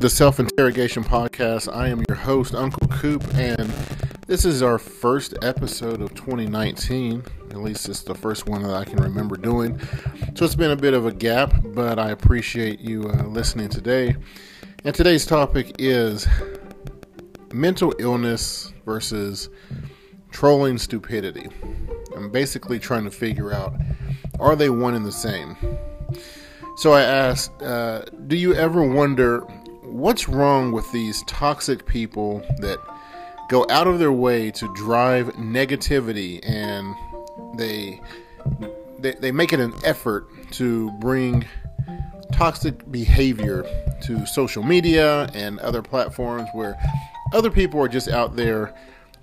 the Self-Interrogation Podcast. I am your host, Uncle Coop, and this is our first episode of 2019. At least it's the first one that I can remember doing. So it's been a bit of a gap, but I appreciate you listening today. And today's topic is mental illness versus trolling stupidity. I'm basically trying to figure out, are they one and the same? So I asked, do you ever wonder what's wrong with these toxic people that go out of their way to drive negativity, and they make it an effort to bring toxic behavior to social media and other platforms where other people are just out there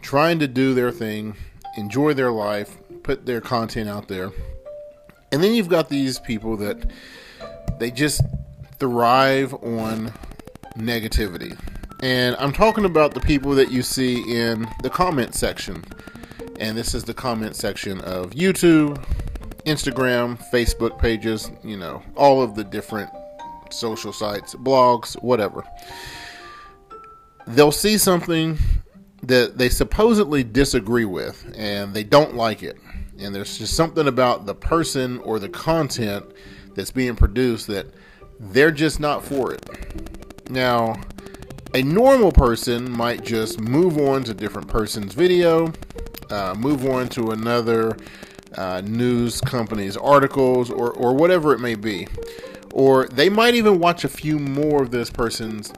trying to do their thing, enjoy their life, put their content out there. And then you've got these people that they just thrive on negativity. And I'm talking about the people that you see in the comment section. And this is the comment section of YouTube, Instagram, Facebook pages, you know, all of the different social sites, blogs, whatever. They'll see something that they supposedly disagree with and they don't like it. And there's just something about the person or the content that's being produced that they're just not for it. Now, a normal person might just move on to a different person's video, move on to another news company's articles or whatever it may be. Or they might even watch a few more of this person's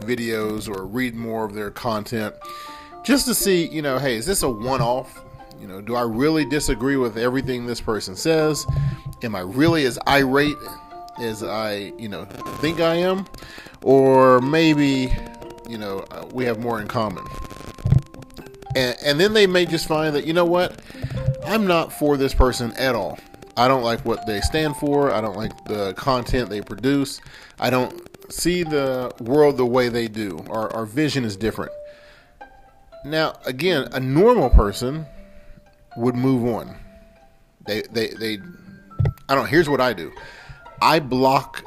videos or read more of their content just to see, you know, hey, is this a one-off? You know, do I really disagree with everything this person says? Am I really as irate as I, you know, think I am? Or maybe, you know, we have more in common. And then they may just find that, you know what, I'm not for this person at all. I don't like what they stand for. I don't like the content they produce. I don't see the world the way they do. Our vision is different. Now, again, a normal person would move on. Here's what I do. I block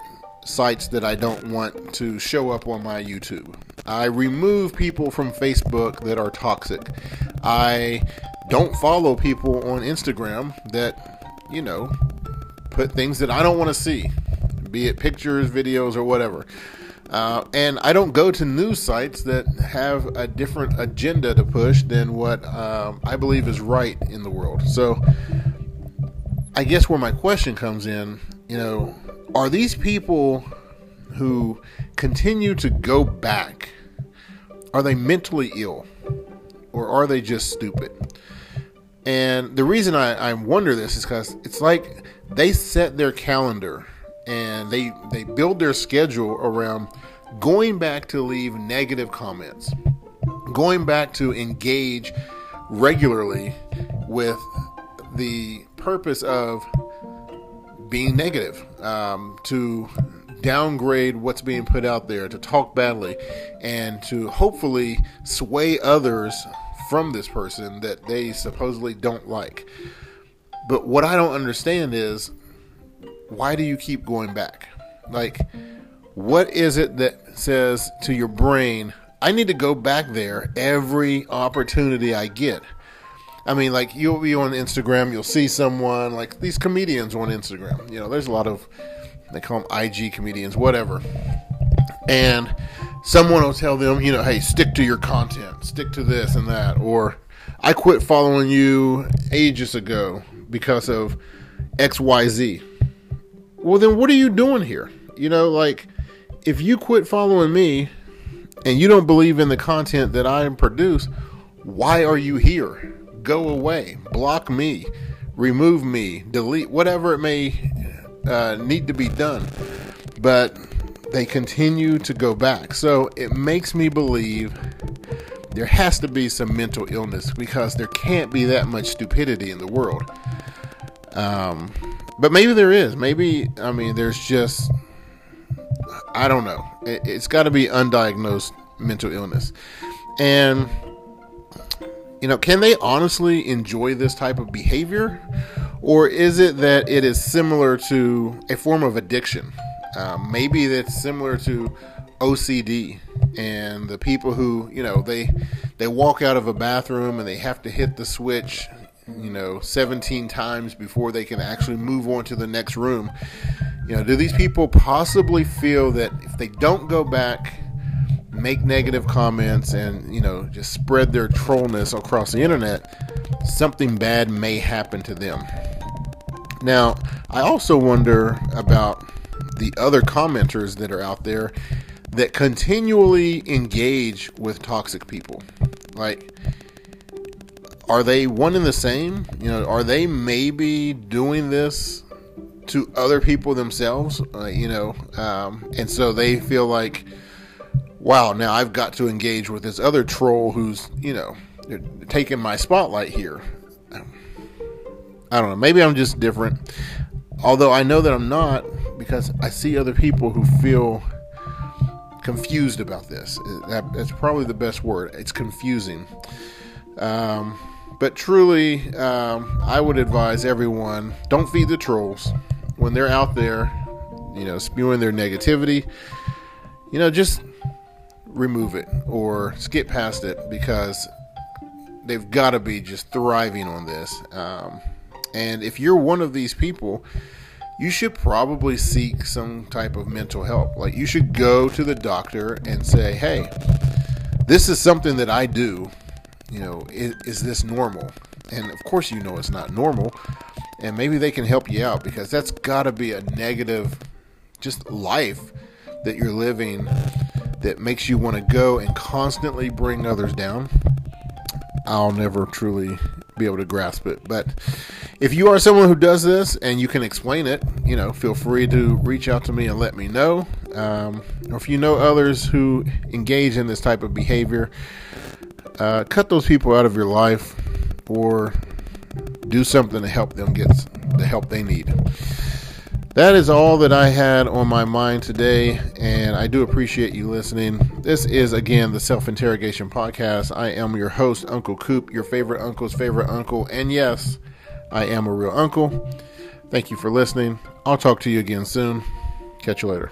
sites that I don't want to show up on my YouTube. I remove people from Facebook that are toxic. I don't follow people on Instagram that, you know, put things that I don't want to see, be it pictures, videos, or whatever. And I don't go to news sites that have a different agenda to push than what I believe is right in the world. So I guess where my question comes in, you know, are these people who continue to go back, are they mentally ill or are they just stupid? And the reason I wonder this is because it's like they set their calendar and they build their schedule around going back to leave negative comments, going back to engage regularly with the purpose of being negative, to downgrade what's being put out there, to talk badly, and to hopefully sway others from this person that they supposedly don't like. But what I don't understand is, why do you keep going back? Like, what is it that says to your brain, I need to go back there every opportunity I get? I mean, like, you'll be on Instagram, you'll see someone, like these comedians on Instagram. You know, there's a lot of, they call them IG comedians, whatever. And someone will tell them, you know, hey, stick to your content, stick to this and that. Or, I quit following you ages ago because of XYZ. Well, then what are you doing here? You know, like, if you quit following me and you don't believe in the content that I produce, why are you here? Go away, block me, remove me, delete, whatever it may need to be done. But they continue to go back. So it makes me believe there has to be some mental illness because there can't be that much stupidity in the world. But maybe there is. Maybe, I mean, there's just, I don't know. It's got to be undiagnosed mental illness. And, you know, can they honestly enjoy this type of behavior? Or is it that it is similar to a form of addiction? Maybe that's similar to OCD, and the people who, you know, they walk out of a bathroom and they have to hit the switch, you know, 17 times before they can actually move on to the next room. You know, do these people possibly feel that if they don't go back, make negative comments, and, you know, just spread their trollness across the internet, something bad may happen to them? Now, I also wonder about the other commenters that are out there that continually engage with toxic people. Like, are they one and the same? You know, are they maybe doing this to other people themselves? And so they feel like, wow, now I've got to engage with this other troll who's, you know, taking my spotlight here. I don't know. Maybe I'm just different. Although I know that I'm not, because I see other people who feel confused about this. That's probably the best word. It's confusing. But truly, I would advise everyone, don't feed the trolls. When they're out there, you know, spewing their negativity, you know, just remove it or skip past it, because they've got to be just thriving on this. And if you're one of these people, you should probably seek some type of mental help. Like, you should go to the doctor and say, hey, this is something that I do. You know, is this normal? And of course, you know, it's not normal. And maybe they can help you out, because that's got to be a negative just life that you're living that makes you want to go and constantly bring others down. I'll never truly be able to grasp it. But if you are someone who does this and you can explain it, you know, feel free to reach out to me and let me know. Or if you know others who engage in this type of behavior, cut those people out of your life or do something to help them get the help they need. That is all that I had on my mind today, and I do appreciate you listening. This is, again, the Self-Interrogation Podcast. I am your host, Uncle Coop, your favorite uncle's favorite uncle, and yes, I am a real uncle. Thank you for listening. I'll talk to you again soon. Catch you later.